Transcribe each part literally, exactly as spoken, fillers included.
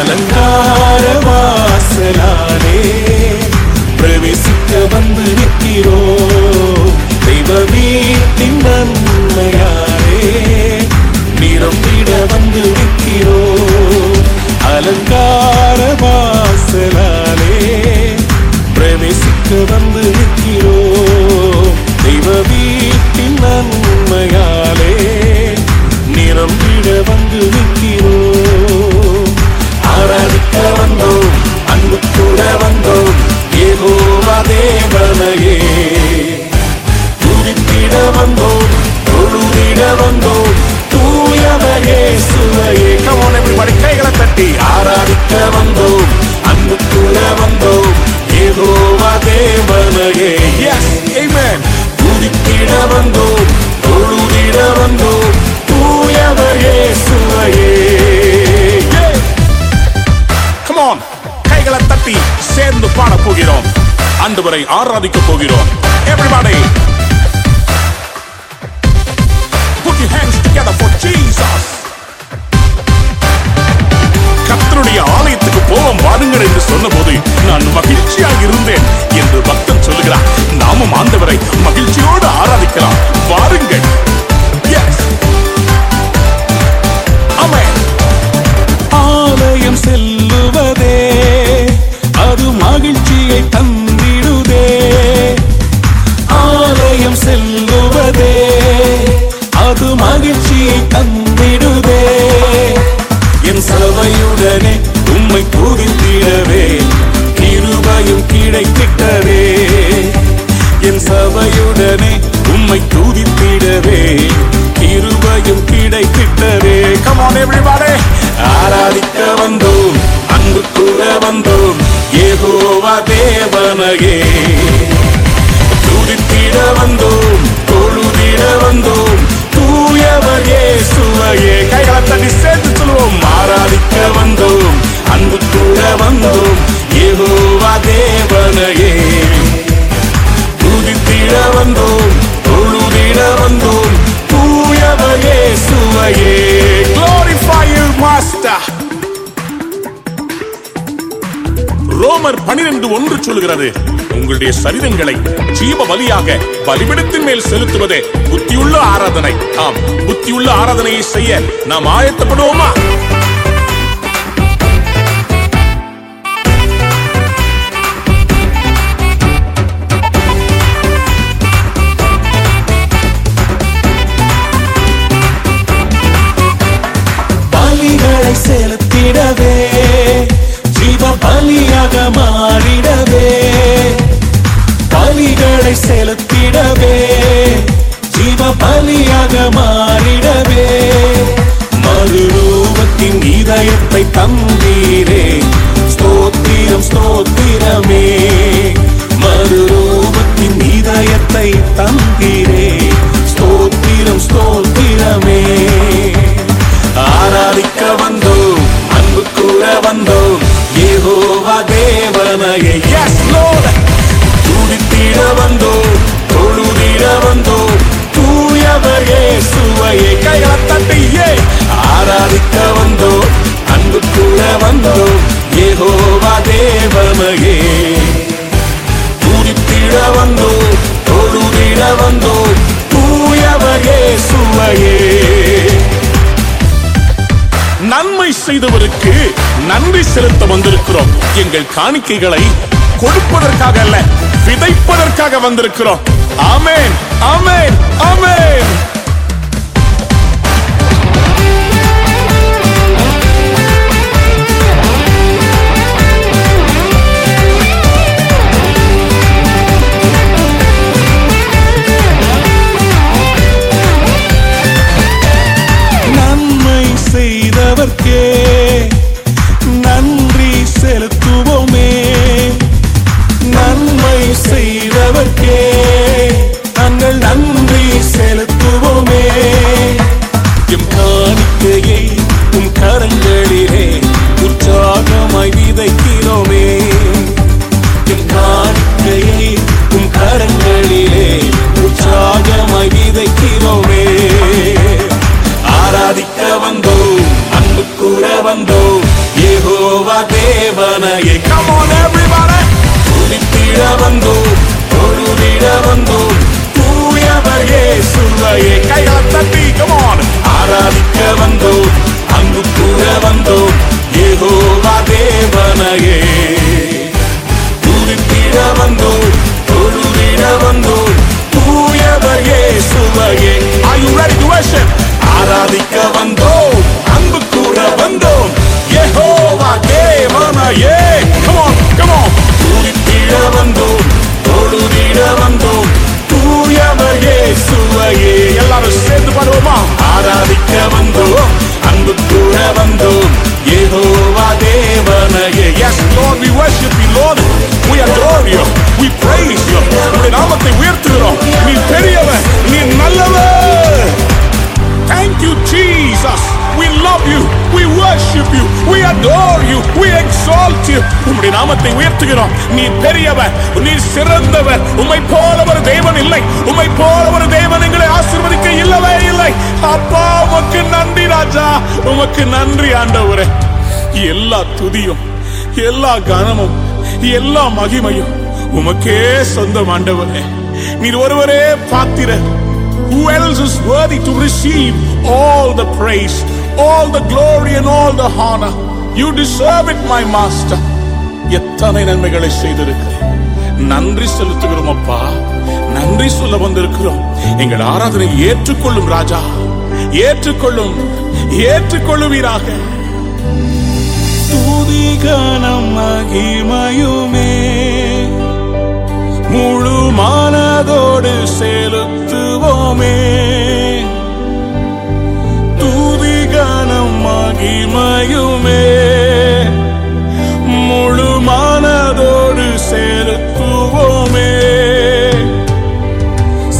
அலங்கார வாசலாலே பிரவேசிக்க வந்து நிற்கிறோ தெய்வ வீட்டின் நன்மையாலே நிரம்பிட வந்து நிற்கிறோ அலங்கார வாசலாலே பிரவேசிக்க வந்து நிற்கிறோ தெய்வ வீட்டின் நன்மையாலே நிரம்பிட வந்து நிற்கிறோ வந்தோம் அன்பு கூட வந்தோம் யெகோவா தேவனையே துதித்திட வந்தோம் தொழுதிட வந்தோம் தூயவர் இயேசுவையே கைகளை தட்டி ஆராதிக்க வந்தோம் அன்பு கூட வந்தோம் யெகோவா தேவனையே துதித்திட வந்தோம் தொழுதிட வந்தோம் தூயவர் இயேசுவையே கைகளை தட்டி சேர்ந்து பாட போகிறோம், ஆண்டவரை ஆராதிக்க போகிறோம். Everybody, put your hands together for Jesus. கர்த்தருடைய ஆலயத்துக்கு போவோம் வாருங்கள் என்று சொன்னபோது நான் மகிழ்ச்சியாக இருந்தேன் என்று பக்தன் சொல்கிறார். நாமும் ஆண்டவரை மகிழ்ச்சியோடு ஆராதிக்கலாம். வாருங்கள். Yes. Amen. ஆலயம் செல்லுவதே அது மகிழ்ச்சியை தந்திடுதே, ஆலயம் செல்லுவதே அது மகிழ்ச்சியை தந்திடுதே, என் சபையுடனே உம்மை துதித்திடவே கிருபையும் கிடைத்திடவே, என் சபையுடனே உம்மை துதித்திடவே கிருபையும் கிடைத்திடவே. Come on everybody, ஆராதிக்க வந்தோம் அன்பு கூட வந்தோம் யெகோவா தேவனையே துதித்திட வந்தோம் தொழுதிட வந்தோம் தூயவர் இயேசுவையே கைகளை தட்டி சேர்த்து சொல்வோம் ஆராதிக்க வந்தோம் அன்பு கூட வந்தோம் யெகோவா தேவனையே துதித்திட வந்தோம் தொழுதிட வந்தோம் தூயவர் இயேசுவையே glorify your master. ரோமர் பனிரெண்டு ஒன்று சொல்லுகிறது, உங்களுடைய சரீரங்களை ஜீவ பலியாக பலிபீடத்தின் மேல் செலுத்துவதே புத்தியுள்ள ஆராதனை. ஆம், புத்தியுள்ள ஆராதனையை செய்ய நாம் ஆயத்தப்படுவோமா? பலிகளை செலுத்திடவே பலியாக மாறிடவே, பலிகளை செலுத்திடவே ஜீவ பலியாக மாறிடவே, மறுரூபத்தின் இதயத்தை தந்தீரே ஸ்தோத்திரம் ஸ்தோத்திரமே, மறுரூபத்தின் இதயத்தை தந்தீரே ஸ்தோத்திரம் ஸ்தோத்திரமே. ஆராதிக்க வந்தோம் அன்பு கூட வந்தோம் யெகோவா தேவனையே எஸ் லோர்ட் துதித்திட வந்தோம் தொழுதிட வந்தோம் தூயவர் இயேசுவையே கைகளை தட்டி ஆராதிக்க வந்தோம் அன்பு கூட வந்தோம் யெகோவா தேவனையே துதித்திட வந்தோம் தொழுதிட வந்தோம் தூயவர் இயேசுவையே. நன்மை செய்தவருக்கு நன்றி செலுத்த வந்திருக்கிறோம். எங்கள் காணிக்கைகளை கொடுப்பதற்காக அல்ல, விதைப்பதற்காக வந்திருக்கிறோம். ஆமென், ஆமென், ஆமென். நன்றி செலுத்துவோமே, நன்மை செய்தவர்க்கே நாங்கள் நன்றி செலுத்துவோம். யெகோவா தேவனையே. Come on everybody. துதித்திட வந்தோம், தொழுதிட வந்தோம், தூயவர் இயேசுவையே. கைகளை தட்டி come on. ஆராதிக்க வந்தோம், அன்பு கூற வந்தோம், யெகோவா தேவனையே. துதித்திட வந்தோம், தொழுதிட வந்தோம், தூயவர் இயேசுவையே. Are you ready to worship? ஆராதிக்க வந்தோம், அன்பு கூற வந்தோம், யெகோவா தேவனையே. Come on, come on. துதித்திட வந்தோம், தொழுதிட வந்தோம், தூயவர் இயேசுவையே. எல்லாரும் சேர்ந்து பாடுவோமா? ஆராதிக்க வந்தோம், அன்பு கூற வந்தோம், யெகோவா தேவனையே. Yes Lord, we worship you Lord, we adore you, we praise you. உம்முடைய நாமத்தை உயர்த்துகிறோம். நீ பெரியவர், நீ நல்லவர். Thank you Jesus, we love you, we worship you, we adore you, we exalt you. உம்முடைய நாமத்தை உயர்த்துகிறோம். நீ பெரியவர், நீ சிறந்தவர். உம்மை போல ஒரு தேவன் இல்லை, உம்மை போல ஒரு தேவன் எங்களை ஆசீர்வதிக்க இல்லவே இல்லை. அப்பா உமக்கு நன்றி ராஜா, உமக்கு நன்றி ஆண்டவரே. எல்லா துதியும், எல்லா கனமும், எல்லா மகிமையும் உமக்கே சொந்தம் ஆண்டவரே. நீர் ஒருவரே பாத்திரர். Who else is worthy to receive all the praise, all the glory and all the honor? You deserve it, my master. எத்தனை நன்மைகளை செய்திருக்கிறேன். நன்றி செலுத்துகிறோம் அப்பா. நன்றி சொல்ல வந்திருக்கிறோம். எங்கள் ஆராதனை ஏற்றுக்கொள்ளும் ராஜா, ஏற்றுக்கொள்ளும், ஏற்றுக்கொள்ளுவீராக. துதி கனம் மகிமையுமே முழு மனதோடு செலுத்துவோமே. துதி கனம் மகிமையுமே முழு மனதோடு செலுத்துவோமே.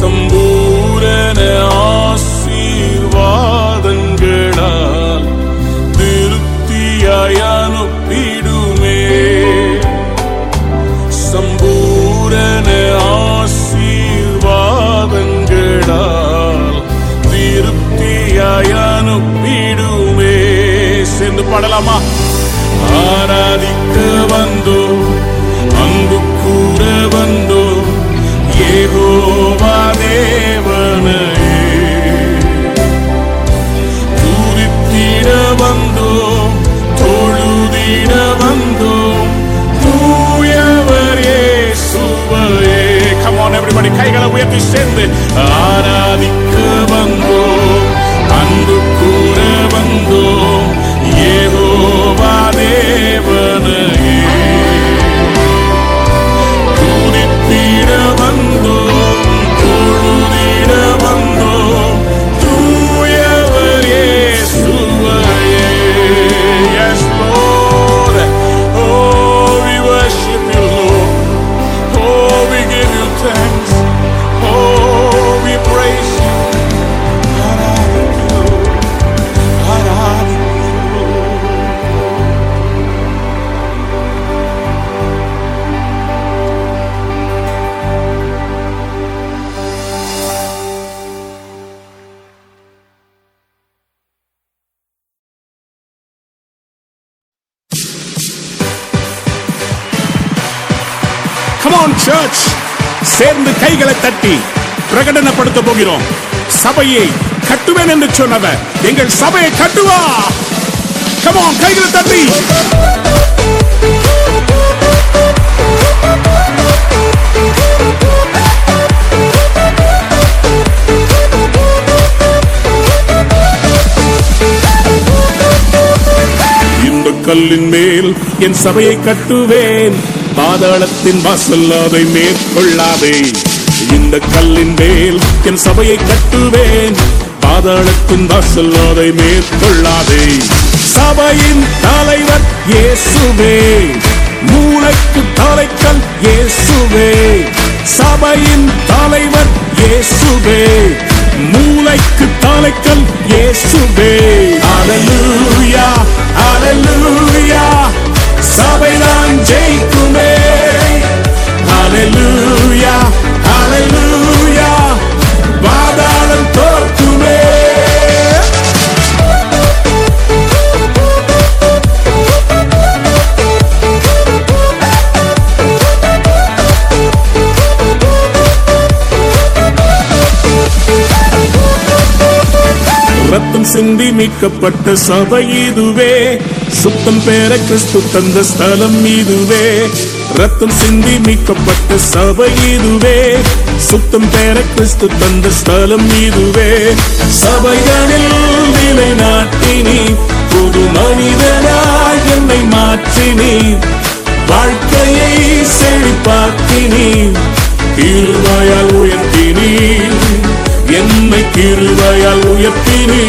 சம்பூரண ஆசீர்வாதங்களால் திருப்தியாய் அனுப்பிடுமே. திருப்தியாயனுப்பிடுமே. சேர்ந்து பாடலாமா? ஆராதிக்க வந்தோ, அன்பு கூற வந்தோ, யெகோவா தேவனையே. துதித்திட வந்தோ, தொழுதிட வந்தோ, தூயவர் இயேசுவே. Come on everybody, கைகளை உயர்த்தி சேர்ந்து ஆராதிக்க வந்தோ, அன்பு கூற வந்தோ, யெகோவா தேவனையே. துதித்திட வந்தோ, தொழுதிட வந்தோ, தூயவர் இயேசுவே. Yes Lord, oh we worship you Lord, oh we give you thanks, oh we praise you. Church, சேர்ந்து கைகளை தட்டி பிரகடனப்படுத்த போகிறோம். சபையை கட்டுவேன் என்று சொன்னவர் எங்கள் சபையை கட்டுவா. Come on, கைகளை தட்டி. இந்த கல்லின் மேல் என் சபையை கட்டுவேன், பாதாளத்தின் வாசல் அதை மேற்கொள்ளாதே. இந்த கல்லின் மேல் என் சபையை கட்டுவேன், பாதாளத்தின் வாசல் அதை மேற்கொள்ளாதே. சபையின் தலைவர் இயேசுவே, மூளைக்கு தலைக்கல் இயேசுவே. சபையின் தலைவர் இயேசுவே, மூளைக்கு தலைக்கல் இயேசுவே. ஹalleluya hallelujah, சபை நான் ஜெயிக்குமே. ஹalleluya hallelujah, பாதாளம் தோற்குமே. சிந்தி மீட்கப்பட்ட சபை இதுவே, சுத்தம் பெற கிறிஸ்து தந்த ஸ்தலம் இதுவே. ரத்தம் சிந்தி மீட்கப்பட்ட சபை இதுவே, சுத்தம் பெற கிறிஸ்து தந்த ஸ்தலம் இதுவே. சபைகளில் நிலை நாட்டினி, புது மனிதனாய் என்னை மாற்றினி, வாழ்க்கையை செழிப்பாக்கினி, கிருபையால் உயர்த்தினி, என்னை கிருபையால் உயர்த்தினி.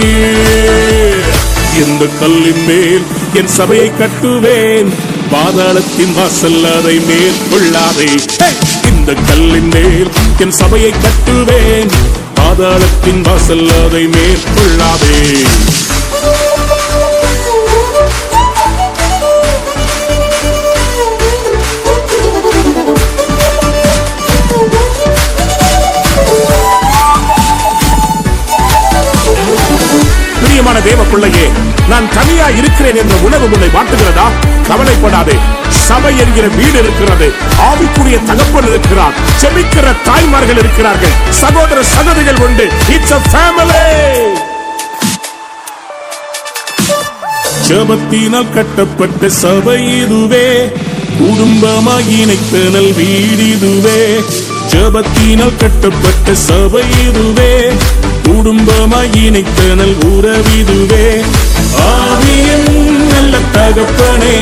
எந்த கல்லின் மேல் என் சபையை கட்டுவேன், பாதாளத்தின் வாசல் அதை மேற்கொள்ளாதே. இந்த கல்லின் மேல் என் சபையை கட்டுவேன், பாதாளத்தின் வாசல் அதை மேற்கொள்ளாதே. தேவ பிள்ளையே, நான் தனியா இருக்கிறேன் என்ற உணர்வு உன்னை வாட்டுகிறதா? கவலைப்படாதே, சபை என்கிற வீடு இருக்கிறது, ஆவிக்குரிய தகப்பன் இருக்கிறார், செபிக்கிற தாய்மார்கள் இருக்கிறார்கள், சகோதர சகோதரிகள் உண்டு. It's a family. ஜெபத்தினால் கட்டப்பட்ட சபை இதுவே, குடும்பமாய் இணைத்தனல் வீடு இதுவே. ஜெபத்தினால் கட்டப்பட்ட சபை இதுவே, குடும்பமாய் இணைத்தனல் உறவிதுவே. ஆவியின் நல்ல தகப்பனே,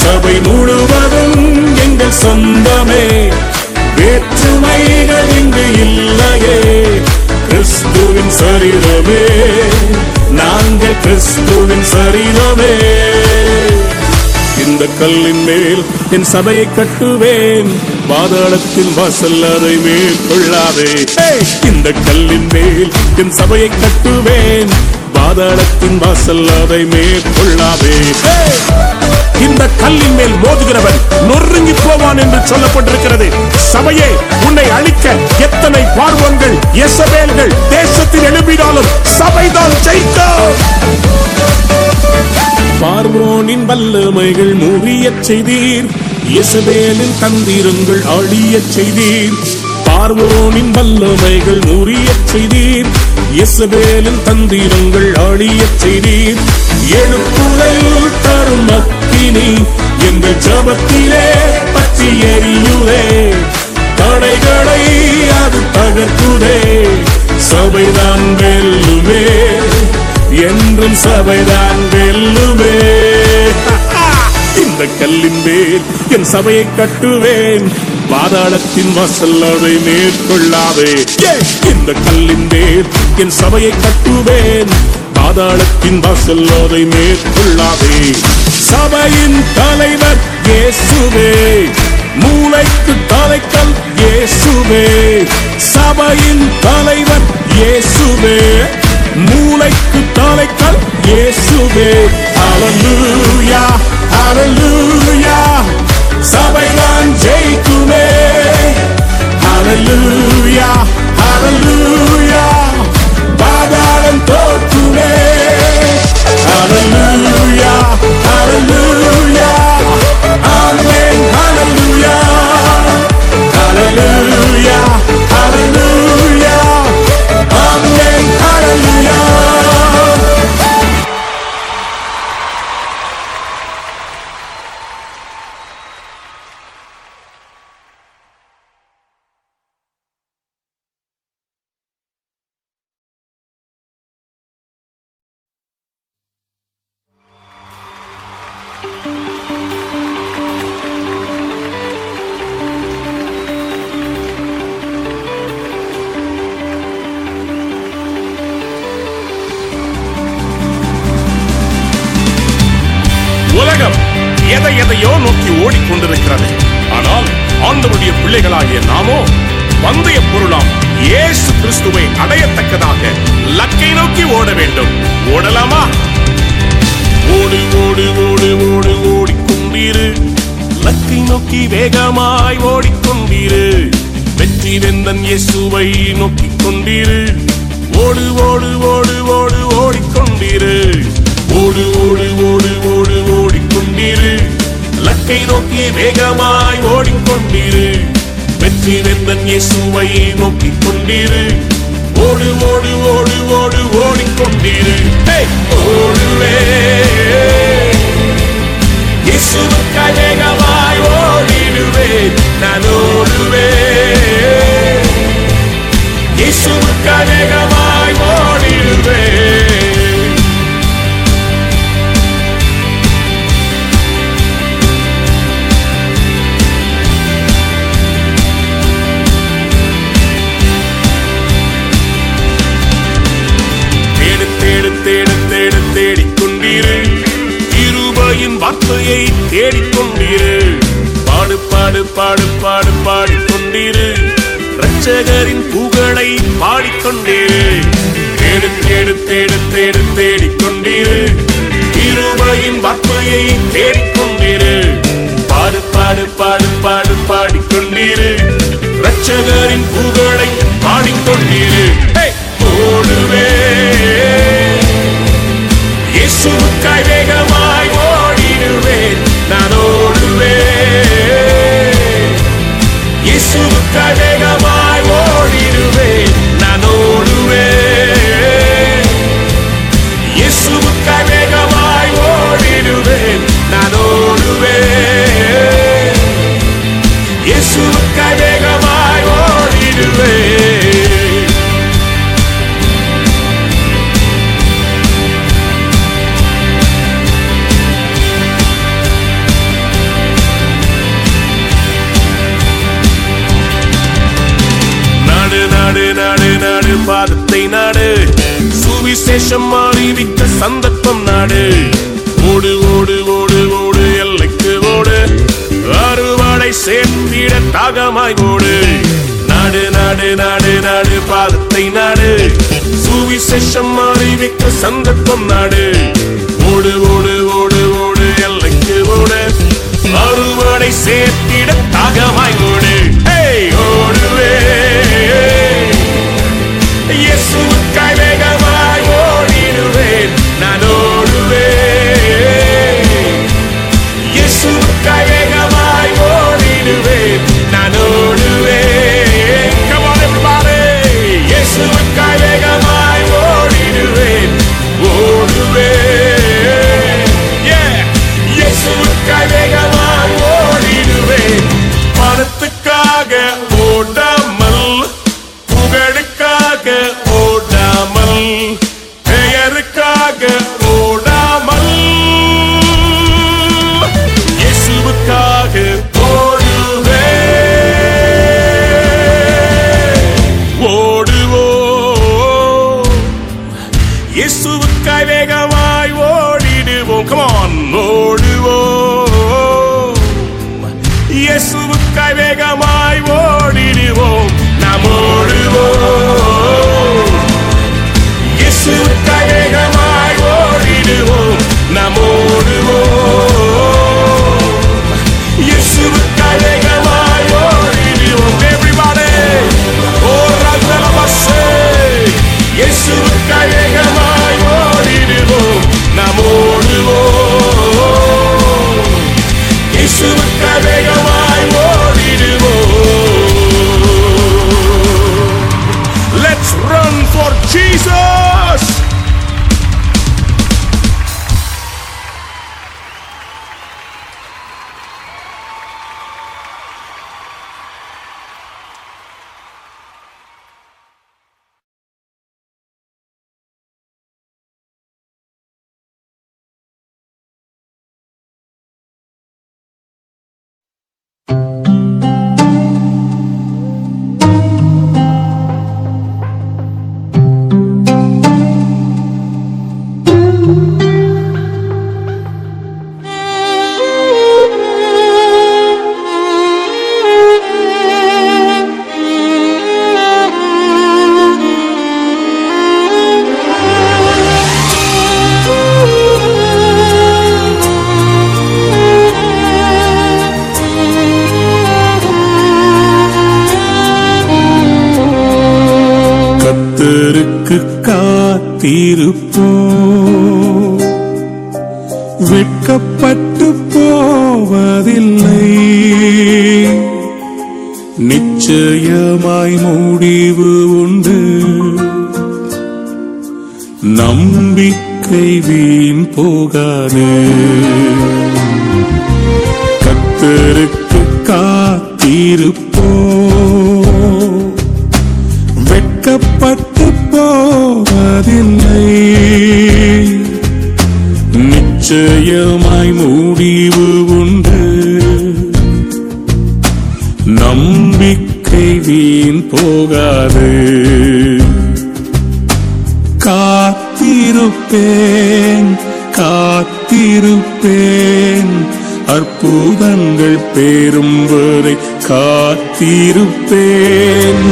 சபை முழுவதும் எங்கள் சொந்தமே, வேற்றுமைகள் இங்கு இல்லையே, கிறிஸ்துவின் சரீரமே, நாங்கள் கிறிஸ்துவின் சரீரமே. இந்த கல்லின் மேல் என் சபையை கட்டுவேன், பாதாளத்தில் வாசல் அதை மேற்கொள்ளாதே. இந்த கல்லின் மேல் என் சபையை கட்டுவேன், பாதாளத்தின் வாசல் அதை மேற்கொள்ளாதே. இந்த கல்லின் மேல் மோதுகிறவன் நொறுங்கி போவான் என்று சொல்லப்பட்டிருக்கிறது. சபையே, உன்னை அழிக்க எத்தனை பார்வோன்கள், எசபேல்கள் தேசத்தில் எழுப்பினாலும் சபைதான் ஜெயிக்கும். பார்வோனின் வல்லமைகள் முறியச் செய்தீர், எசபேலின் தந்திரங்கள் அழியச் செய்தீர். பார்வோனின் வல்லமைகள் முறியச் செய்தீர், எசபேலின் தந்திரங்கள் அழியச் செய்தீர். எழுப்புரை தரும் அக்கினி எங்கள் ஜபத்திலே பற்றி எரியுதே, தடைகளை அது தகர்க்குதே. சபைதான் வெல்லுமே, என்றும் சபைதான் வெல்லுமே. இந்த கல்லின் மேல் என் சபையை கட்டுவேன், பாதாளத்தின் வாசல் அதை மேற்கொள்ளாதே. இந்த கல்லின் மேல் என் சபையை கட்டுவேன், பாதாளத்தின் வாசல் அதை மேற்கொள்ளாதே. சபையின் தலைவர் இயேசுவே, மூளைக்கு தலைக்கல் இயேசுவே. சபையின் தலைவர் இயேசுவே, மூளைக்கு தலைக்கல் இயேசுவே. ஹல்லேலூயா, ஹல்லேலூயா, சபைதான் ஜெயிக்குமே. ஹல்லேலூயா, ஹல்லேலூயா, பாதாளம் தோற்குமே. ஹல்லேலூயா, ஹல்லேலூயா, ஆமென். ஹல்லேலூயா, ஹல்லேலூயா, ஹல்லேலூயா, ஆமென். ஹல்லேலூயா. உலகம் எதை எதையோ நோக்கி ஓடிக்கொண்டிருக்கிறது. ஆனால் ஆண்டவருடைய பிள்ளைகளாகிய நாமோ பந்தய பொருளாம் இயேசு கிறிஸ்துவை அடையத்தக்கதாக லக்கை நோக்கி ஓட வேண்டும். ஓடலாமா? ஓடு ஓடு ஓடு ஓடு ஓடிக்கொண்டீரு, லக்கை நோக்கி வேகமாய் ஓடிக்கொண்டீரு, வெற்றி வெந்தன் இயேசுவை நோக்கிக் கொண்டீரு. ஓடு ஓடு ஓடு ஓடு ஓடிக்கொண்டீரு, ஓடு ஓடு ஓடு ஓடு ஓடிக்கொண்டீரு, லக்கை நோக்கி வேகமாய் ஓடிக்கொண்டீரு, வெற்றி வெந்தன் இயேசுவை நோக்கிக் கொண்டீரு. ஓடு ஓடு ஓடு ஓடு ஓடிக்கொண்டிரு. ஓடுவே இயேசுவுக்காய் வேகமாய் ஓடிடுவே. நான் ஓடுவே இயேசுவுக்காய் வேகமாய் ஓடிடுவே. வார்த்தையை தேடிக்கொண்டிரு. பாடு பாடு பாடு பாடு பாடிக்கொண்டிரு. இரட்சகரின் புகழை பாடிக்கொண்டிரு. தேடு தேடு தேடு தேடு தேடிக்கொண்டிரு. கிருபையின் வார்த்தையை தேடிக்கொண்டிரு. பாடு பாடு பாடு பாடு பாடிக்கொண்டிரு. இரட்சகரின் புகழை பாடிக்கொண்டிரு. ஓடுவே இயேசுவுக்காய் வேகமாய் ஓடிடுவேன். நான் ஓடுவேன் இயேசுவுக்காய் வேகமாய் ஓடிடுவேன். நான் ஓடுவேன் இயேசுவுக்காய் வேகமாய் ஓடிடுவேன். நான் ஓடுவேன் இயேசுவுக்காய் வேகமாய் ஓடிடுவேன். நாடு நாடு நாடு பாதத்தை நாடு. சுவிசேஷம் அறிவிக்க சந்தர்ப்பம் நாடு. ஓடு ஓடு ஓடு ஓடு எல்லைக்கு ஓடு. அறுவாடை சேர்த்திட தாகமாய் ஓடு. நாடு நாடு நாடு நாடு பாதத்தை நாடு. சுவிசேஷம் அறிவிக்க சந்தர்ப்பம் நாடு. ஓடு ஓடு ஓடு ஓடு எல்லைக்கு ஓடு. அறுவாடை சேர்த்திட தாகமாய் ஓடு. ஓடுவே இயேசுவுக்காய் வேகமாய் ஓடிடுவேன். நான் ஓடுவேன் இயேசுவுக்காய் வேகமாய் ஓடிடுவேன். நான் ஓடுவேன் கவலைப்படாதே. இயேசுவுக்காய் வேகமாய் ஓடிடுவேன். ஓடுவேன் இயேசுவுக்காய் வேகமாய் ஓடிடுவேன். பணத்துக்காக ஓடாமல், புகழுக்காக ஓடாமல், பெயருக்காக ஓடாமல், இயேசுவுக்காக ஓடுவேன். ஓடுவோம் இயேசுவுக்காய் வேகமாய் ஓடிடுவோம். Come on. ஓடுவோம் இயேசுவுக்காய் வேகமாய் ஓடிடுவோம். நாம் ஓடுவோம் இயேசுவுக்காய் வேகமாய் ஓடிடுவோம். நாம் ஓடுவோம் இயேசுவுக்காய் வேகமாய் ஓடிடுவோம். Everybody, இயேசுவுக்காய் வேகமாய் ஓடிடுவோம். நாம் ஓடுவோம் இயேசுவுக்காய் வேகமாய் ஓடிடுவோம். Let's run for Jesus. காத்திருப்போம், வெட்கப்பட்டு போவதில்லை. நிச்சயமாய் முடிவு உண்டு. நம்பிக்கை வீண் போகாது. கர்த்தருக்கு காத்திருப்போ, வெட்கப்பட்டு போவதில்லை. நிச்சயமாய் முடிவு உண்டு, நம்பிக்கை வீண் போகாது. காத்திருப்பேன் காத்திருப்பேன் அற்புதங்கள் பெறும் வரை காத்திருப்பேன்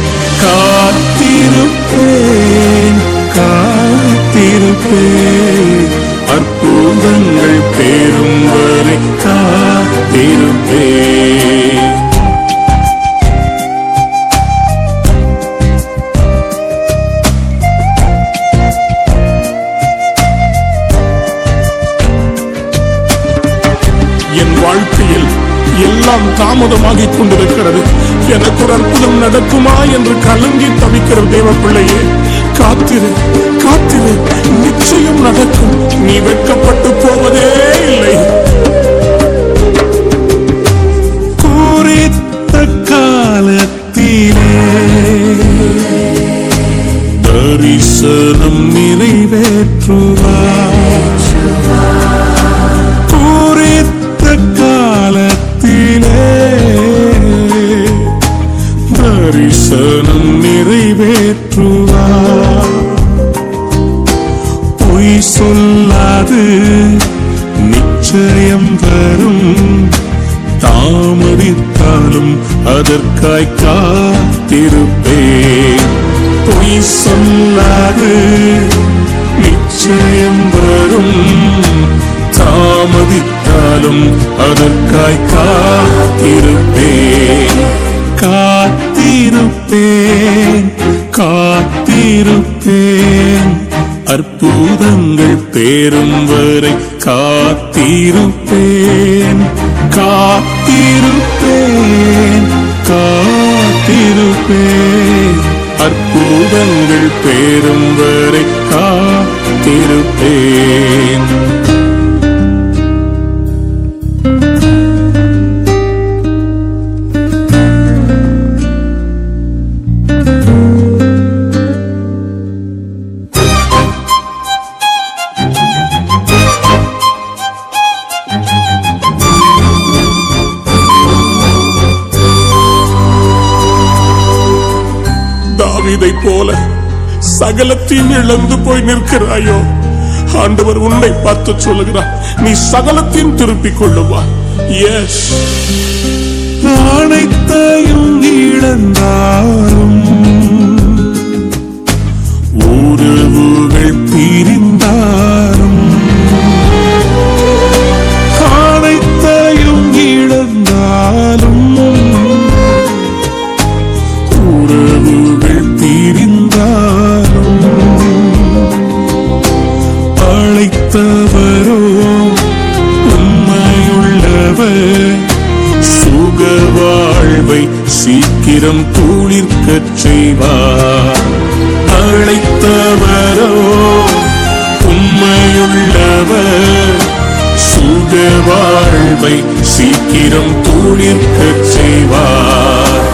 காத்திருப்பேன் காத்திருப்பேன் அற்புதங்கள் பெறும் வரை காத்திருப்பேன். வாழ்க்கையில் எல்லாம் தாமதமாகிக் கொண்டிருக்கிறது, எனக்கு ஒரு அற்புதம் நடக்குமா என்று கலங்கி தவிக்கிற தேவ பிள்ளையே, காத்திரு காத்திரு, நிச்சயம் நடக்கும். நீ வெட்கப்பட்டு போவதே இல்லை. குறித்த காலத்திலே தரிசனம் நிறைவேற்றுவார். தரிசனம் நிறைவேற்றுவார். பொய் சொல்லாது நிச்சயம் வரும். தாமதித்தாலும் அதற்காய் காத்திருப்பேன். பொய் சொல்லாது நிச்சயம் வரும். தாமதித்தாலும் அதற்காய் காத்திருப்பேன். காத்திருப்பேன் காத்திருப்பேன் அற்புதங்கள் பெறும் வரை காத்திருப்பேன் காத்திருப்பேன் காத்திருப்பேன் அற்புதங்கள் பெறும் வரை காத்திருப்பேன். போல சகலத்தையும் இழந்து போய் நிற்கிறாயோ? ஆண்டவர் உன்னை பார்த்து சொல்லுகிறார், நீ சகலத்தையும் திருப்பிக் கொள்ளுவாய். எஸ், அனைத்தையும் இழந்தாலும் உறவுகள் பிரிந்தாலும் அனைத்தையும் இழந்தாலும் அழைத்தவரோ உண்மையுள்ளவர். சுக வாழ்வை சீக்கிரம் துளிர்க்கச் செய்வார். அழைத்தவரோ உண்மையுள்ளவர். சுக வாழ்வை சீக்கிரம் துளிர்க்கச் செய்வார்.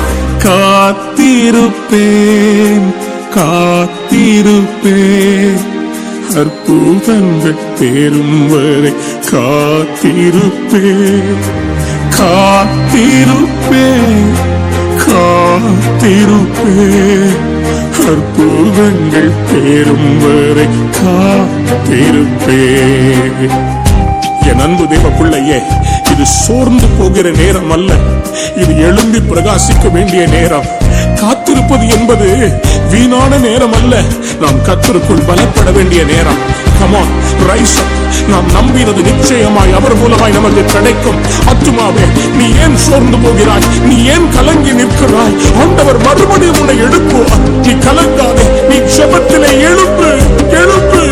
காத்திருப்பேன் காத்திருப்பேன் அற்புதங்கள் பெறும் வரை காத்திருப்பேன் காத்திருப்பேன் காத்திருப்பேன் அற்புதங்கள் பெறும் வரை காத்திருப்பேன். என் அன்பு தேவ பிள்ளையே, இது சோர்ந்து போகிற நேரம் அல்ல, இது எழும்பி பிரகாசிக்க வேண்டிய நேரம். காத்திருப்பது என்பது வீணான நேரம் அல்ல, நாம் கர்த்தருக்குள் பலப்பட வேண்டிய நேரம். Come on, rise up. நாம் நம்பினது நிச்சயமாய் அவர் மூலமாய் நமக்கு கிடைக்கும். ஆத்துமாவே, நீ ஏன் சோர்ந்து போகிறாய்? நீ ஏன் கலங்கி நிற்கிறாய்? ஆண்டவர் மறுபடியும் உன்னை எழுப்புவார். நீ கலங்காதே, நீ ஜெபத்திலே எழுப்பு எழுப்பு.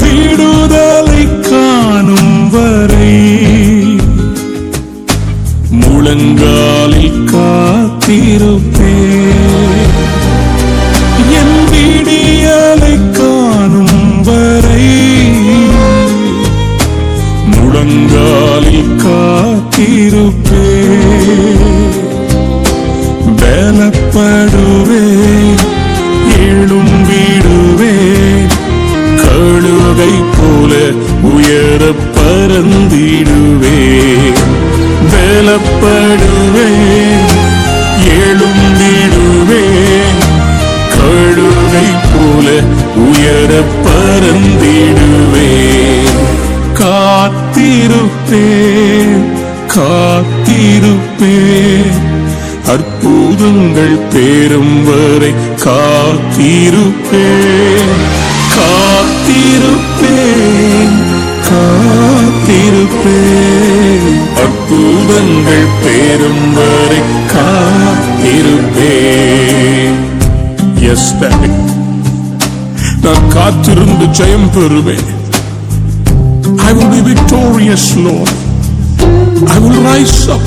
விடுதலை காணும் வரை முழங்காலில் காத்திருப்பேன். என் விடியலை காலி காத்திருப்பே, பலப்படுவே, எழும் விடுவே, கழுகை போல உயர பறந்திடுவே, பலப்படுவே, எழும் விடுவே, கழுகை போல உயர பறந்திடுவே, காத்திருப்பே, காத்திருப்பே, அற்புதங்கள் பெரும் வரை காத்திருப்பேன், காத்திருப்பேன், காத்திருப்பேன், அற்புதங்கள் பெரும் வரை காத்திருப்பேன். எஸ் தம்பி, நான் காத்திருந்து ஜெயம் பெறுவேன். I will be victorious, Lord. I will rise up.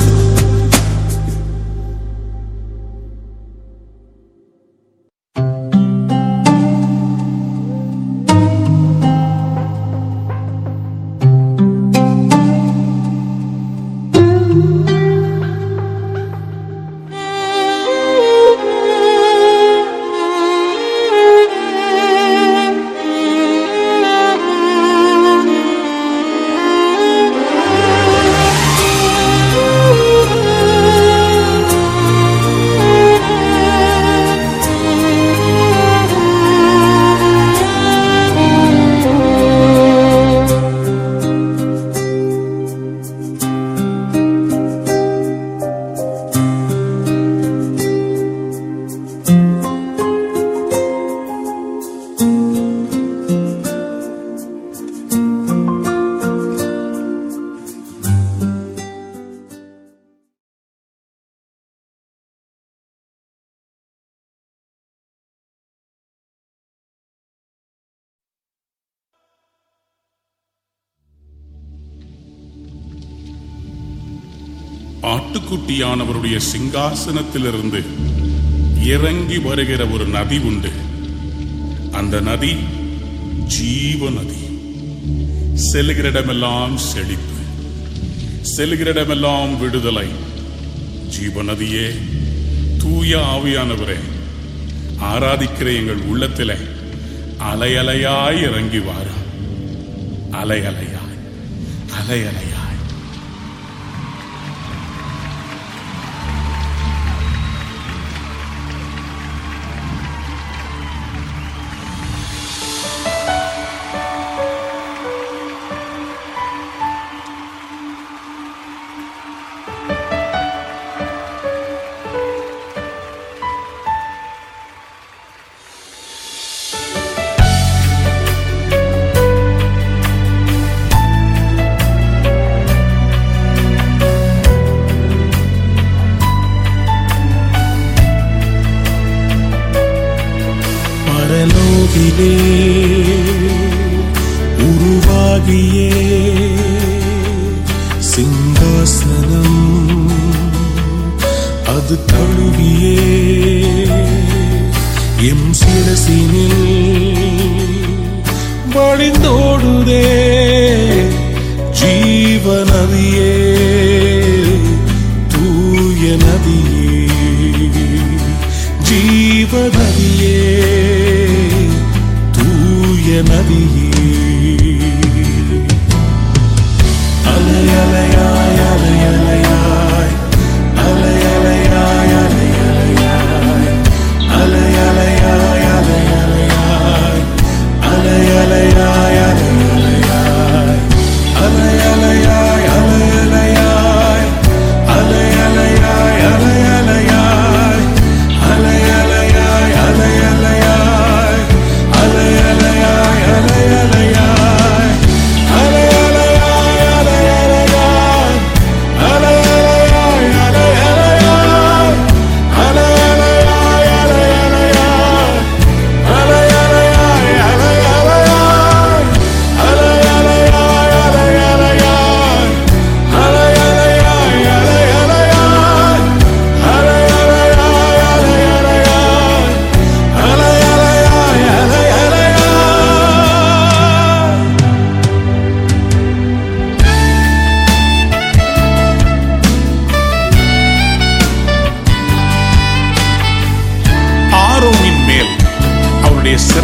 ஆட்டுக்குட்டியானவருடைய சிங்காசனத்திலிருந்து இறங்கி வருகிற ஒரு நதி உண்டு. அந்த நதி ஜீவ நதி. செல்கிற இடமெல்லாம் செழிப்பு, செல்கிற இடமெல்லாம் விடுதலை. ஜீவ நதியே, தூய ஆவியானவரே, ஆராதிக்கிற எங்கள் உள்ளத்திலே அலையலையாய் இறங்கி வாரா. அலையலையாய், அலையலையாய்.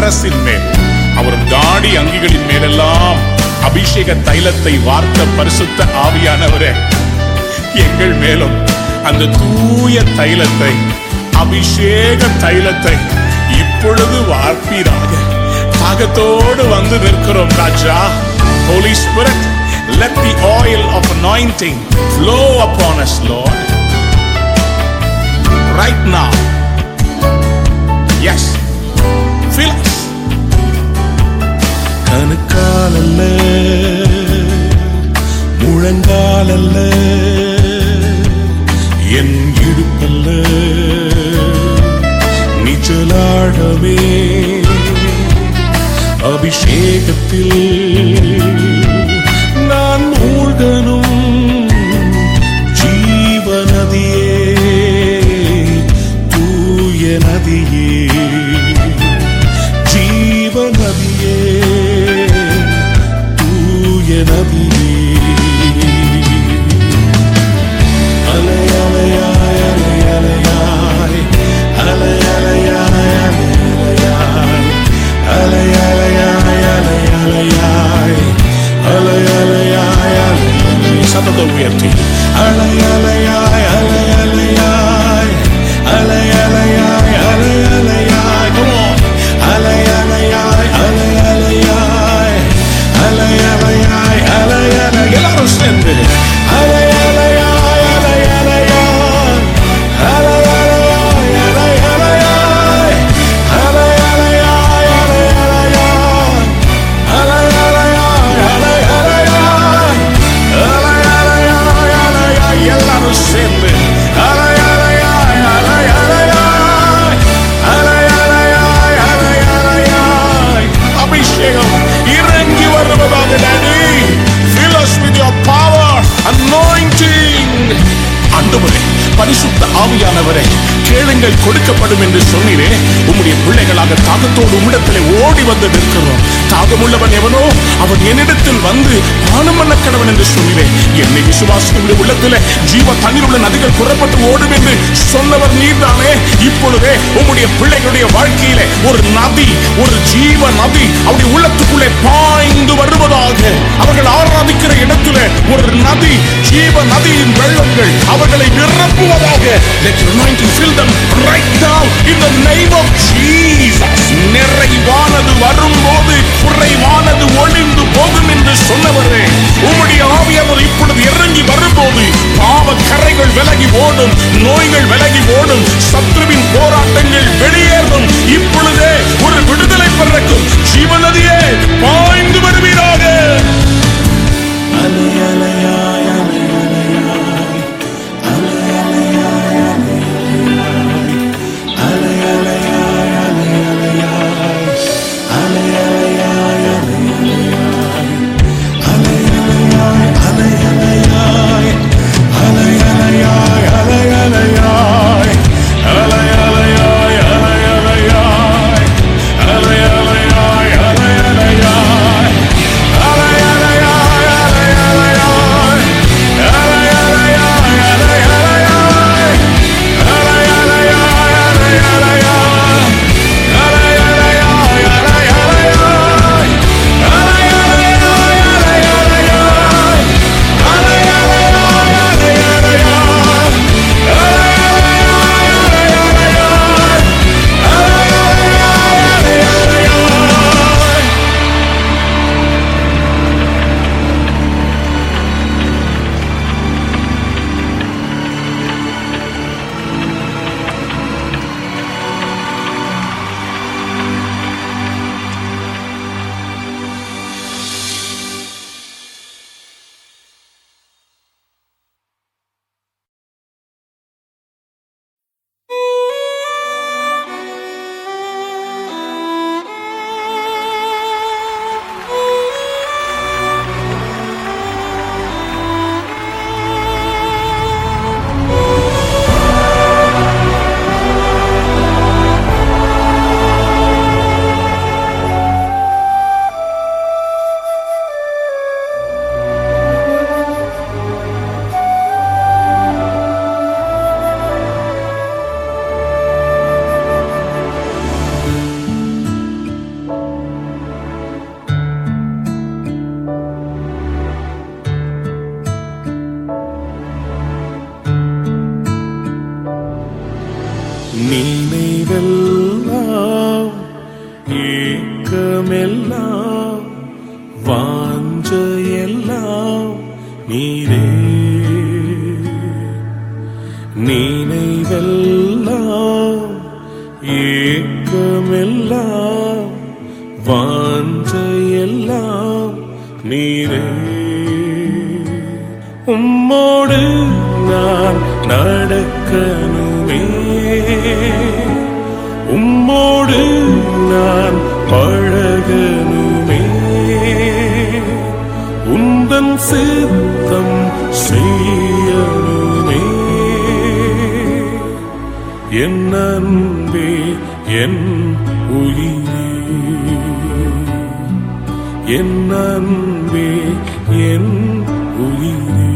சரசின் மேல், அவர் தாடி அங்கிகளின் மேலெல்லாம் அபிஷேக தைலத்தை வார்த்த பரிசுத்த ஆவியானவரே, எங்கள் மேலும் அந்த தூய தைலத்தை, அபிஷேக தைலத்தை இப்பொழுது வார்ப்பீராக. தாகத்தோடு வந்து நிற்கிறோம் ராஜா. Holy Spirit, let the oil of anointing flow upon us, Lord. Right now. Yes. Fill us. கணுக்கால் அல்ல, முழங்கால் அல்ல, என் இடுப்பல்ல, நிச்சலாடவே அபிஷேகத்தில் நான் மூழ்கனும் ஜீவநதியே, தூய நதியே, ஜீவநதியே, தூய நதியே, அலையலையாய் அலையலையாய் அலையலையாய் அலையலையாய் அலைய சத்தத்தை உயர்த்தி அலை அலையாய் அலை அலையாய் அலை அலையாய் அலை அலையாய் அலை அலையாய் அலை அலையாய் அலை அலையாய் அலை அலை எல்லாரும் சேர்ந்து அலை அலையாய் அலை அலையாய் அலை அலையாய் அலை அலையாய் அலை அலையாய் அலை அலையாய் அலை அலையாய் அலை அலையாய் எல்லாரும் சேர்ந்து அலை அலையாய் அலை அலையாய் அலை அலையாய் அலை அலையாய் அபிஷேகம் இறங்கி வருவதாக நானே. Fill us with your power, anointing. ஆண்டவரே, பரிசுத்த ஆவியானவரே, கேளுங்கள் கொடுக்கப்படும் என்று சொன்னீரே. உம்முடைய பிள்ளைகளாக தாகத்தோடு உம்மிடத்திலே ஓடி வந்து நிற்கிறோம். தாகமுள்ளவன் எவனோ அவன் என்னிடத்தில் வந்து பானம் பண்ணக்கடவன் என்று சொன்னீரே. என்னை விசுவாசிகளுடைய உள்ளத்திலே ஜீவ தண்ணீர் உள்ள நதிகள் புறப்பட்டு ஓடும் என்று சொன்னவர் நீர்தானே. இப்பொழுதே உம்முடைய பிள்ளைகளுடைய வாழ்க்கையிலே ஒரு நதி, ஒரு ஜீவ நதி அவருடைய உள்ளத்துக்குள்ளே பாய்ந்து வருவதாக. அவர்கள் ஆராதிக்கிற இடத்திலே ஒரு நதி, ஜீவ நதியின் வெள்ளங்கள் அவர்களை நிரப்புவதாக. Let your anointing fill them right now in the name of Jesus. நிறைவானது வரும்போது குறைவானது ஒளிந்து போகும் என்று சொன்னவரே, உம்முடைய ஆவியானவர் இப்பொழுது இறங்கி வரும்போது பாவ கரைகள் விலகி ஓடும், நோய்கள் விலகி ஓடும், சத்ருவின் போராட்டங்கள் வெளியேறும். இப்பொழுதே ஒரு விடுதலை பிறக்கும். ஜீவநதியே பாய்ந்து வருவீராக. Hallelujah. நினைவெல்லாம் ஏக்கமெல்லாம் வாஞ்சையெல்லாம் நீரே. நினைவெல்லாம் ஏக்கமெல்லாம் வாஞ்சையெல்லாம் நீரே. உம்மோடு நான் நடக்கணுமே, உம்மோடு நான் பழகணுமே, உந்தன் சித்தம் செய்யணுமே. என் அன்பே என் உயிரே, என் அன்பே என் உயிரே.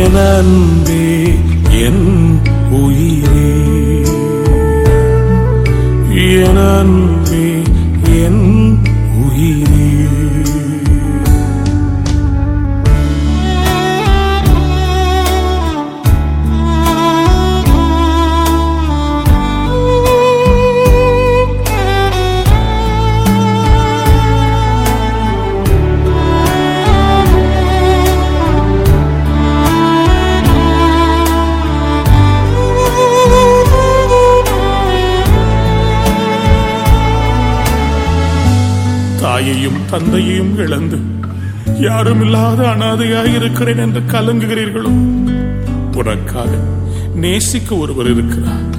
என் அன்பே என் உயிரே, என் அன்பே என் உயிரே. தாயையும் தந்தையையும் இழந்து யாரும் இல்லாத அனாதையாய் இருக்கிறேன் என்று கலங்குகிறீர்களோ? உனக்காக நேசிக்க ஒருவர் இருக்கிறார்,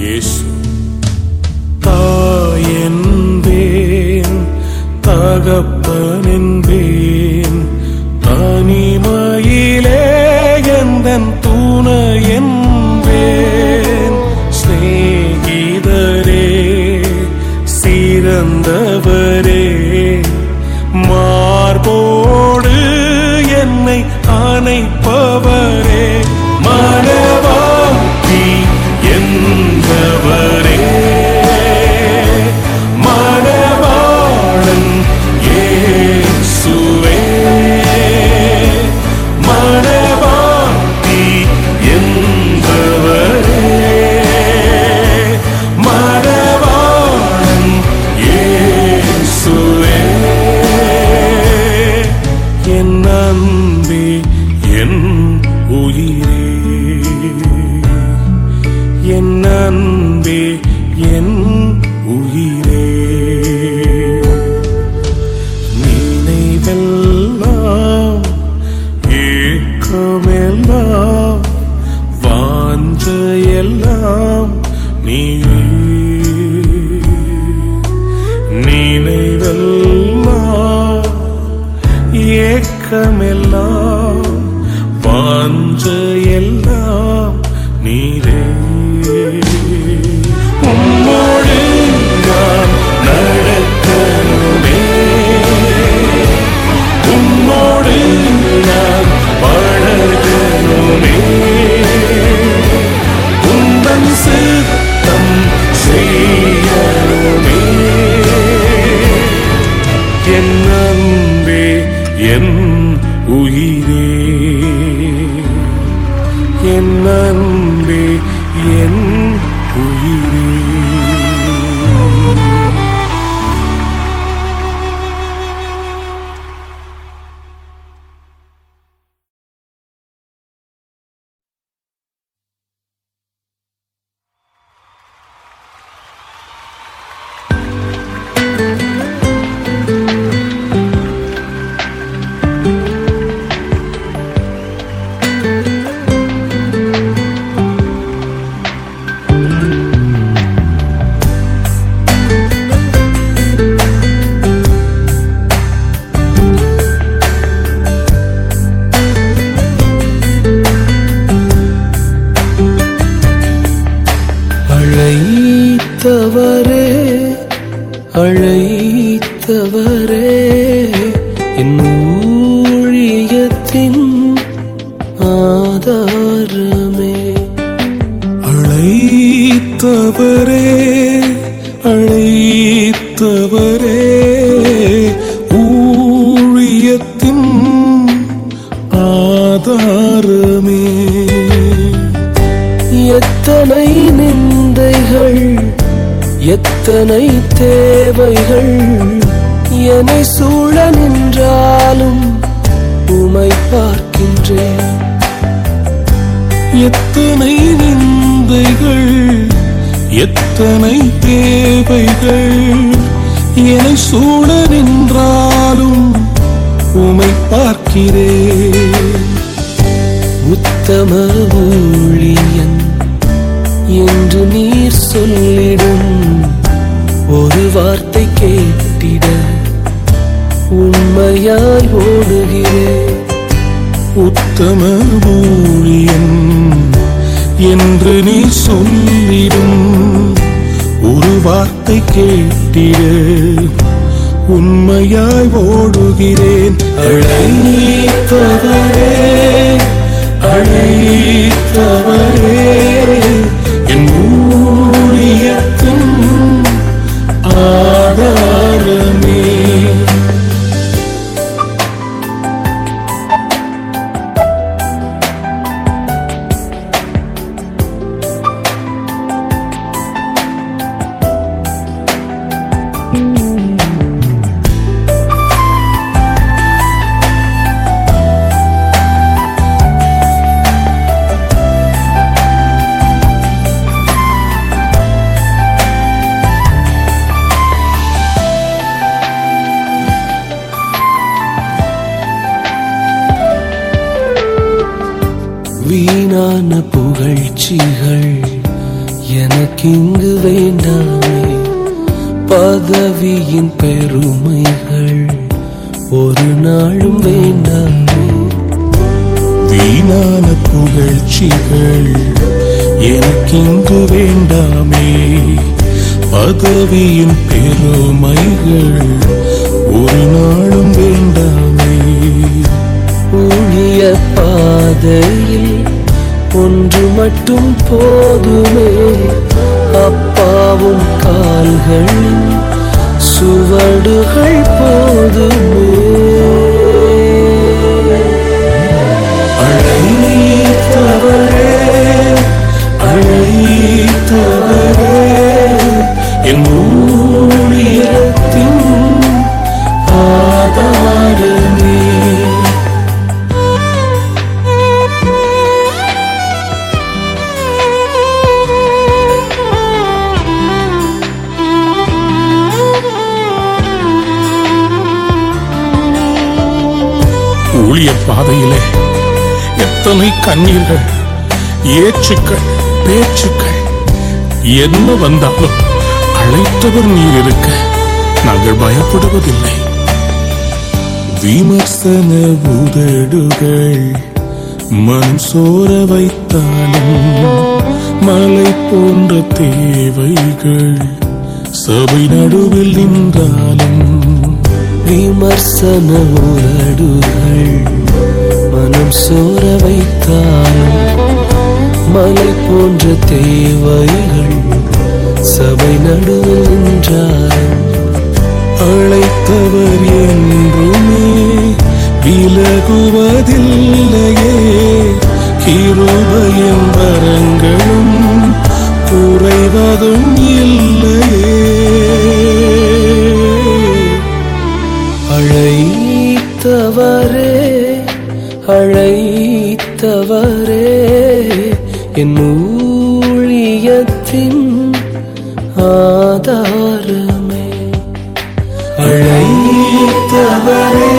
இயேசு. தாயென்பேன், தகப்பனென்பேன், தனிமையிலே எந்தன் தூணையென்பேன். ஸ்நேகிதரே, சிறந்தவரே, மார்போடு என்னை அணைப்பவரே, மனவாட்டி என்பவரே, மனவாளன் இயேசுவே, மனவாட்டி என்பவரே, மனவாளன் இயேசுவே. என் அன்பே என் உயிரே, என் அன்பே என் உயிரே. நினைவெல்லாம் ஏக்கமெல்லாம் வாஞ்சையெல்லாம் நீரே. நினைவெல்லாம் ஏக்கமெல்லாம் வாஞ்சையெல்லாம் நீரே. உம்மோடு நான் நடக்கணுமே, உம்மோடு நான் பழகணுமே, உந்தன் சித்தம் செய்யணுமே. என் அன்பே என் உயிரே, எத்தனை தேவைகள் என்னை சூழ நின்றாலும் உமை பார்க்கின்றேன். எத்தனை நிந்தைகள் எத்தனை தேவைகள் என்னை சூழ நின்றாலும் உமை பார்க்கிறேன். உத்தம ஊழியன் என்று நீர் சொல்லிடும் ஒரு வார்த்தை கேட்டிட உண்மையாய் ஓடுகிறேன். உத்தம ஊழியன் என்று நீ சொல்லிடும் ஒரு வார்த்தை கேட்டிட உண்மையாய் ஓடுகிறேன். அழைத்தவரே அழைத்தவரே என் ஊழியத்தின் ஆதாரமே. வீணான புகழ்ச்சிகள் எனக்கிங்கு வேண்டாமே. பதவியின் பெருமைகள் ஒரு நாளும் வேண்டாமே. வீணான புகழ்ச்சிகள் எனக்கிங்கு வேண்டாமே. பதவியின் பெருமைகள் ஒரு நாளும் வேண்டாமே. ஊழிய பாதையில் ஒன்று மட்டும் போதுமே. அப்பாவும் கால்களின் சுவடுகள் போதுமே. அழைத்தவரே அழைத்தவரே என் ஊழியத்தின் ஆதாரமே. ஊழிய பாதையிலே எத்தனை கண்ணீர்கள், ஏச்சுக்கள், பேச்சுக்கள் என்ன வந்தாலும் அழைத்தவர் நீர் இருக்க நாங்கள் பயப்படுவதில்லை. விமர்சன உதடுகள் மனம் சோர வைத்தாலும் மலை போன்ற தேவைகள் சபை நடுவில் நின்றாலும் விமர்சன உரடுகள் மனம் சோர வைத்தாலும் மலை போன்ற தேவைகள் சபை நடுவில் நின்றாலும் அழைத்தவர் என்றுமே விலகுவதில்லையே. கிருபையும் வரங்களும் குறைவதும் இல்லையே. அழைத்தவரே அழைத்தவரே என் ஊழியத்தின் ஆதாரமே. அழைத்தவரே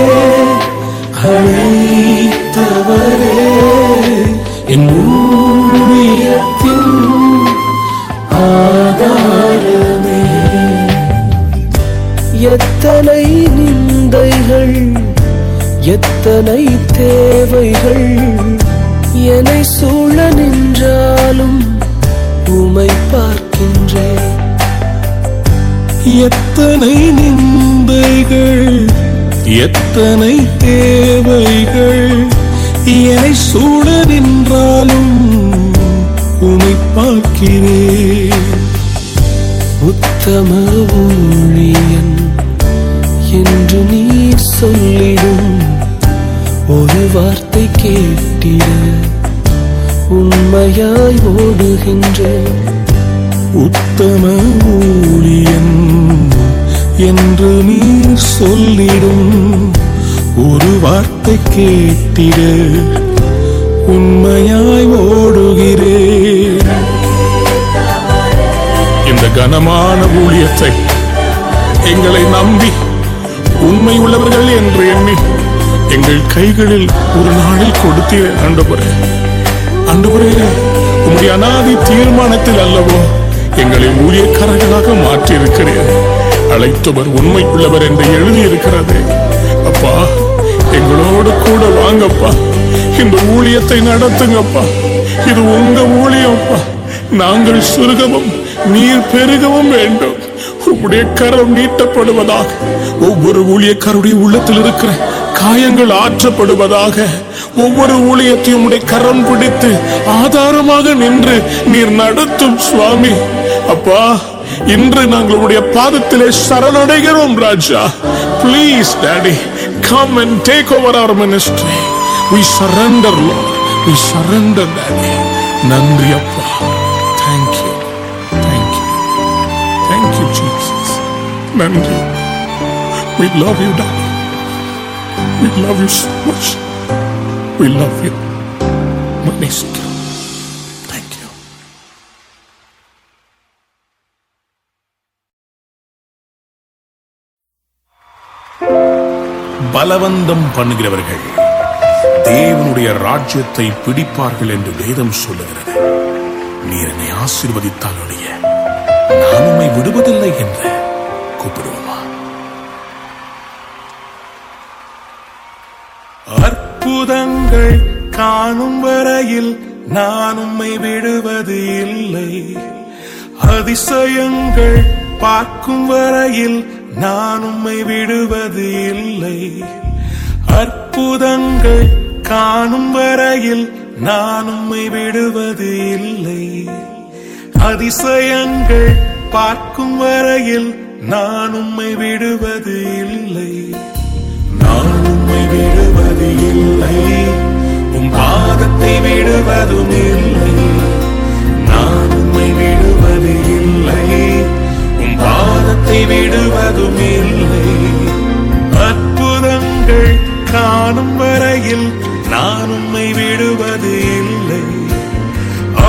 அழைத்தவரே என் ஊழியத்தின் ஆதாரமே. எத்தனை நிந்தைகள் எத்தனை தேவைகள் என்னை சூழ நின்றாலும் உமை பார்க்கின்றேன். எத்தனை நிந்தைகள் எத்தனை தேவைகள் என்னை சூழ நின்றாலும் உமை பார்க்கிறேன். உத்தம ஊழியன் என்று நீர் சொல்லிடும் ஒரு வார்த்தை கேட்டிட உண்மையாய் ஓடுகின்றேன். உத்தம ஊழியன் என்று நீர் சொல்லிடும் ஒரு வார்த்தை கேட்டிட உண்மையாய் ஓடுகிறேன். இந்த கனமான ஊழியத்தை எங்களை நம்பி உண்மை உள்ளவர்கள் என்று எண்ணி எங்கள் கைகளில் ஒரு நாளில் கொடுத்தீரே ஆண்டவரே. ஆண்டவரே, உம்முடைய அநாதி தீர்மானத்தில் அல்லவோ எங்களை ஊழியக்காரர்களாக மாற்றியிருக்கிறீர். அழைத்தவர் உண்மை உள்ளவர் என்று எழுதியிருக்கிறது. அப்பா, எங்களோடு கூட வாங்கப்பா, இந்த ஊழியத்தை நடத்துங்கப்பா. இது உங்க ஊழியப்பா. நாங்கள் சுருகவும் நீர் பெருகவும் வேண்டும். உம்முடைய கரம் நீட்டப்படுவதாக, ஒவ்வொரு ஊழியக்காரருடைய உள்ளத்தில் இருக்கிற காயங்கள் ஆற்றப்படுவதாக, ஒவ்வொரு ஊழியத்தையும் உடைய கரம் பிடித்து ஆதாரமாக நின்று நீர் நடத்தும் சுவாமி. அப்பா, இன்று நாங்கள் உடைய பாதத்திலே சரணடைகிறோம் ராஜா. Please daddy, come and take over our ministry. We surrender Lord, we surrender daddy. நன்றி அப்பா. Thank you. Thank you, Jesus. Nandi, we love you, darling. We love you so much. We love you. Manish. பலவந்தம் பண்ணுகிறவர்கள் தேவனுடைய ராஜ்யத்தை பிடிப்பார்கள் என்று வேதம் சொல்லுகிறது. நீர் என்னை ஆசீர்வதித்தால் ஒழிய நான் உம்மை விடுவதில்லை என்று கூப்பிடுவோமா? அற்புதங்கள் காணும் வரையில் நான் உம்மை விடுவது இல்லை. அதிசயங்கள் பார்க்கும் வரையில் நான் உம்மை விடுவது இல்லை. அற்புதங்கள் காணும் வரையில் நான் உம்மை விடுவது இல்லை. அதிசயங்கள் பார்க்கும் வரையில் நான் உம்மை விடுவது இல்லை. நான் உம்மை விடுவது இல்லை. உம் பாதத்தை விடுவதும் இல்லை. நான் உம்மை விடுவது இல்லை. உம் பாதத்தை விடுவதும் இல்லை. அற்புதங்கள் காணும் வரையில் நான் உம்மை விடுவது இல்லை.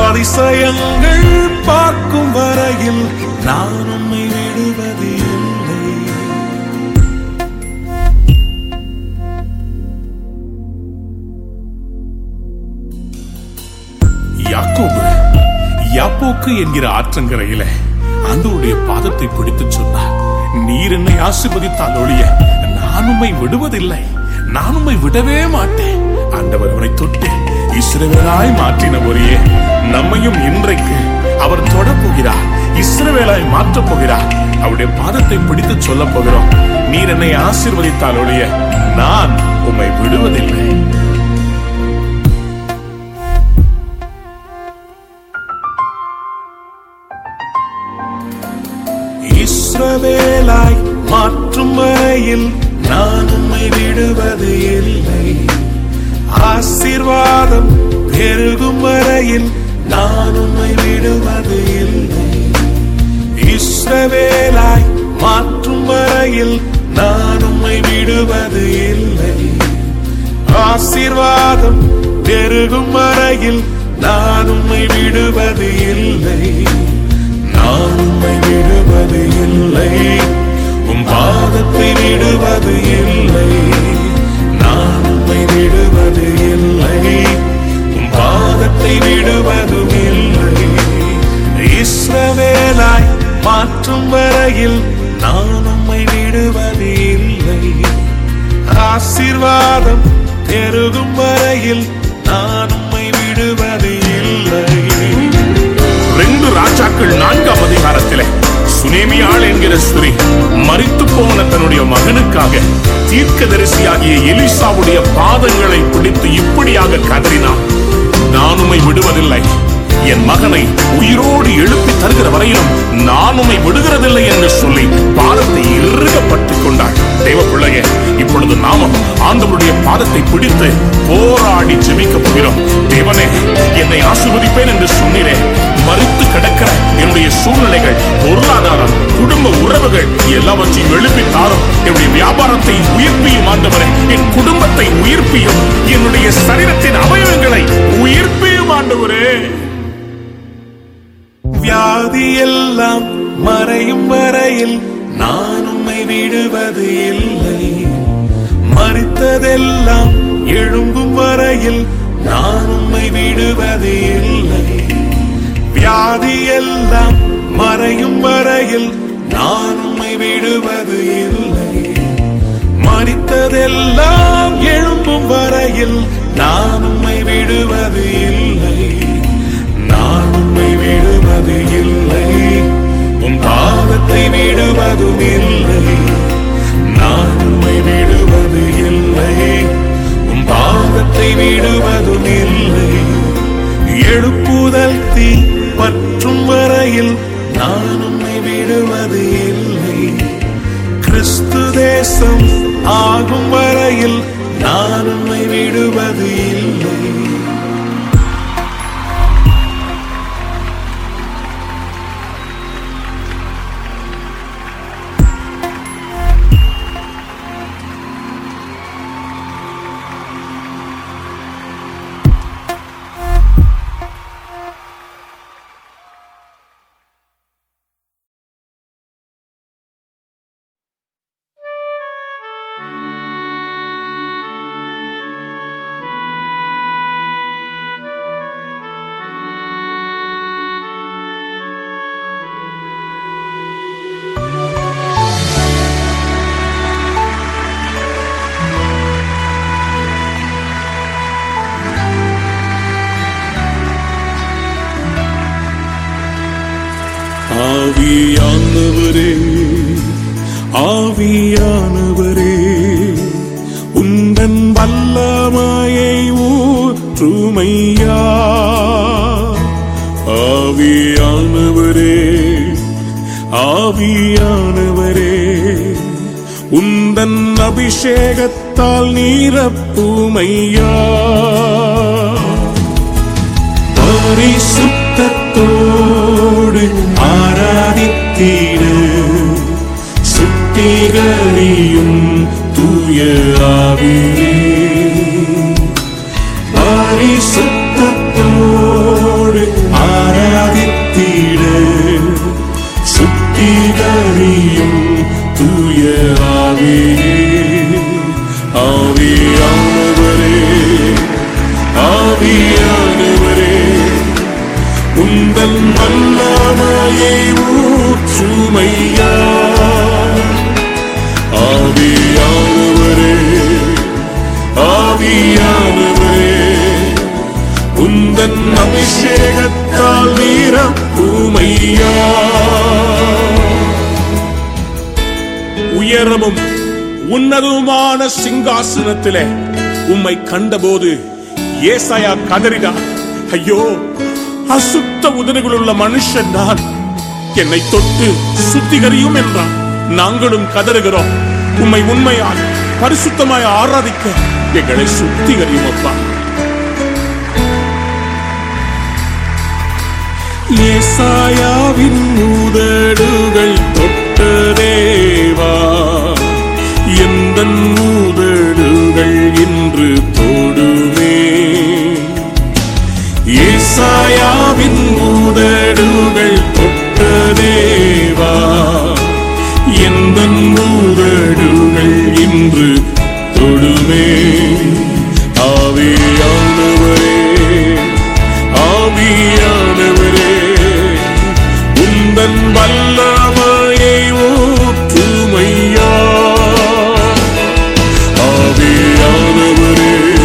அதிசயங்கள் பார்க்கும் வரையில் நான் உம்மை விடுவது இல்லை. யாக்கோபு யாப்போக்கு என்கிற ஆற்றங்கரையில ஆண்டவருடைய பாதத்தை பிடித்து சொன்னார், நீர் என்னை ஆசீர்வதித்தால் ஒழிய நான் உம்மை விடுவதில்லை, நான் உம்மை விடவே மாட்டேன். ஆண்டவர் அவரை தொட்டு இஸ்ரவேலாய் மாற்றினவரையே நம்மையும் இன்றைக்கு அவர் தொடப்போகிறார், இஸ்ரவேலாய் மாற்றப் போகிறார். அவருடைய பாதத்தை பிடித்து சொல்ல போகிறோம், நீர் என்னை ஆசீர்வதித்தால் ஒழிய நான் உம்மை விடுவதில்லை. இஸ்ரவேலாய் மாற்றும் வரையில் நான் உம்மை விடுவது இல்லை. ஆசீர்வாதம் பெருகும் வரையில் நான் உம்மை விடுவது இல்லை. இஸ்ரவேலாய் மாற்றும் வரையில் நான் உம்மை விடுவது இல்லை. ஆசீர்வாதம் பெருகும் வரையில் நான் உம்மை விடுவது இல்லை. நான் உம்மை விடுவது இல்லை. உம் பாதத்தை விடுவது இல்லை. நான் உம்மை விடுவது இல்லை. உம் பாதத்தை விடுவதும் இல்லை. இஸ்ரவேலாய் மாற்றும் வரையில் நான் உம்மை விடுவது இல்லை. ஆசீர்வாதம் பெருகும் வரையில் நான் உம்மை விடுவது இல்லை. ரெண்டு ராஜாக்கள் நான்காம் அதிகாரத்திலே சுனேமியாள் என்கிற ஸ்திரீ மரித்து போன தன்னுடைய மகனுக்காக தீர்க்கதரிசியாகிய எலிசாவுடைய பாதங்களை பிடித்து இப்படியாக கதறினார், நான் உம்மை விடுவதில்லை, என் மகனை உயிரோடு எழுப்பி தருகிற வரையிலும் நான் உன்னை விடுகிறதில்லை என்று சொல்லி பாதத்தை இறுக பற்றிக் கொண்டாள். தேவ பிள்ளையே, இப்பொழுது நாமும் ஆண்டவருடைய பாதத்தை பிடித்து போராடி ஜெபிக்க போகிறோம். தேவனே, என்னை ஆசீர்வதிப்பேன் என்று சொன்னீரே, மறித்து கிடக்கிற என்னுடைய சூழ்நிலைகள், பொருளாதாரம், குடும்ப உறவுகள் எல்லாவற்றையும் எழுப்பி தாரும். என்னுடைய வியாபாரத்தை உயிர்ப்பியும் ஆண்டவரே, என் குடும்பத்தை உயிர்ப்பியும், என்னுடைய சரீரத்தின் அவயவங்களை உயிர்ப்பியும் ஆண்டவரே. வியாதி எல்லாம் மறையும் வரையில் நான் உம்மை விடுவது இல்லை, மறித்ததெல்லாம் எழும்பும் வரையில் நான் உம்மை விடுவது இல்லை. வியாதி எல்லாம் மறையும் வரையில் நான் உம்மை விடுவது இல்லை, மறித்ததெல்லாம் எழும்பும் வரையில் நான் உம்மை விடுவது இல்லை, நான் உம்மை விடுவது இல்லை, உன் பாதத்தை விடுவதும் இல்லை, நான் உம்மை விடுவது இல்லை, உன் பாதத்தை விடுவதும் இல்லை. எழுப்புதல் தீ பற்றும் வரையில் நான் உம்மை விடுவது இல்லை, கிறிஸ்து தேசம் ஆகும் வரையில் நான் உம்மை விடுவது இல்லை. ஆவியானவரே, ஆவியானவரே, உந்தன் வல்லமையை ஊற்றுமையா. ஆவியானவரே, ஆவியானவரே, உந்தன் அபிஷேகத்தால் நீரப்புமையா. பரிசுத்தத்தோடு ஆராதித்தீர சுத்திகரியும் தூய ஆவியே. பரிசுத்தத்தோடு ஆராதித்தீர சுத்திகரியும் தூய ஆவியே. ஆவியானவரே, ஆவியானவரே, உந்தன் வல்லமையை ஊற்றுமையா. ஆவியானவரே, ஆவியானவரே, உந்தன் அபிஷேகத்தால் நிரப்புமையா. உயரமும் உன்னதமான சிங்காசனத்திலே உம்மை கண்டபோது ஏசாயா கதறினார், ஐயோ, அசுத்த உதடுகள் உள்ள மனுஷன் தான், என்னை தொட்டு சுத்திகரியும் என்றான். நாங்களும் கதறுகிறோம், உம்மை உண்மையாய் பரிசுத்தமாய் ஆராதிக்க எங்களை சுத்திகரியும் அப்பா. ஏசாயாவின் உதடுகள் தொட்ட தேவா, எந்த உதடுகள் இன்று தொடுமே. ஏசாயாவின் உதடுகள் தொட்ட தேவா, எந்த உதடுகள் இன்று தொடுமே. ஆவியானவரே, ஆவியானவரே, உந்தன் வல்லமையை ஊற்றுமையா. ஆவியானவரே,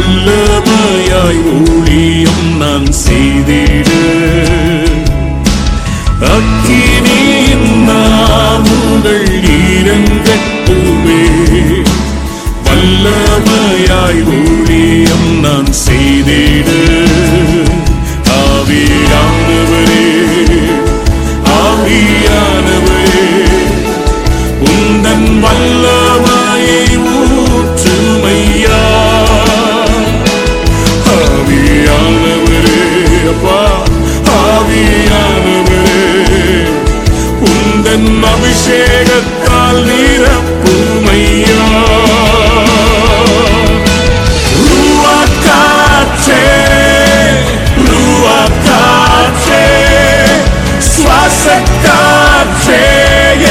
வல்லமையாய் ஊழியம் நான் செய்திட அக்கினியின் நாவுகள் இறங்கட்டுமே. வல்லமையாய் ஊழியம் நான் செய்திட ஆவியானவரே ஆவியானவரே உந்தன் வல்லமையை ஊற்றுமையா. ஆவியானவரே அப்பா ஆவியானவரே உந்தன் அபிஷேகத்தால் நிரப்புமையா. ரூவாக்காற்றே ரூவாக்காற்றே சுவாசக்காற்றே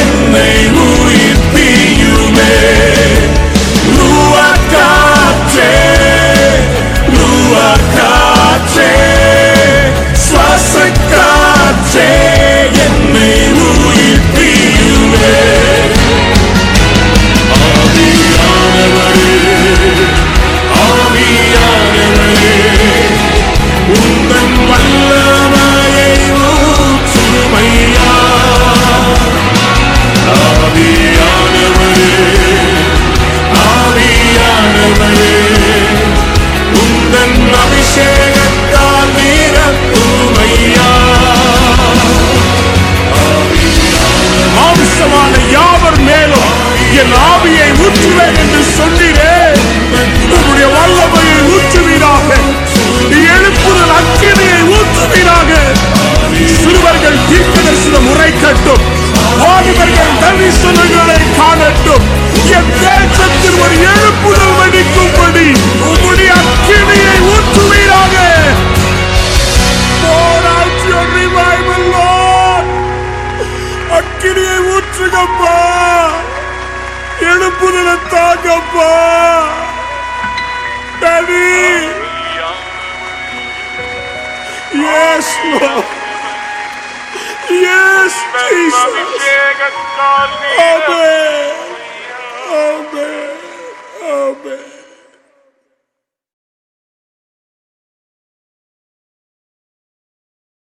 என்னை உயிர்ப்பியுமே. ரூவாக்காற்றே ரூவாக்காற்றே சுவாசக்காற்றே என்னை உயிர்ப்பியுமே. ஆவியானவரே ஆவியானவரே உந்தன் வல்லமையை ஊற்றுமையா. ஆவியானவரே ஆவியானவரே உந்தன் அபிஷேகத்தால் நிரப்புமையா. ஆவியான யாவர் மேலும் என் ஆவியை ஊற்றுவேன் என்று சொன்னீரே, உம்முடைய வல்லமையை ஊற்றுவீராக, எழுப்புதல் அக்கினியை ஊற்றுவீராக. சிறுவர்கள் தீர்க்கதரிசனம் உரைக்கட்டும், வாலிபர்கள் தரிசனங்களை காணட்டும், என் தேசத்தில் ஒரு எழுப்புதல் வெடிக்கும்படி உம்முடைய அக்கினியை ஊற்றுவீராக. அக்கினியை ஊற்றுங்கப்பா, எழுப்புதலை தாங்கப்பா. Yes, Lord. Yes, Jesus. Amen. Amen. Amen.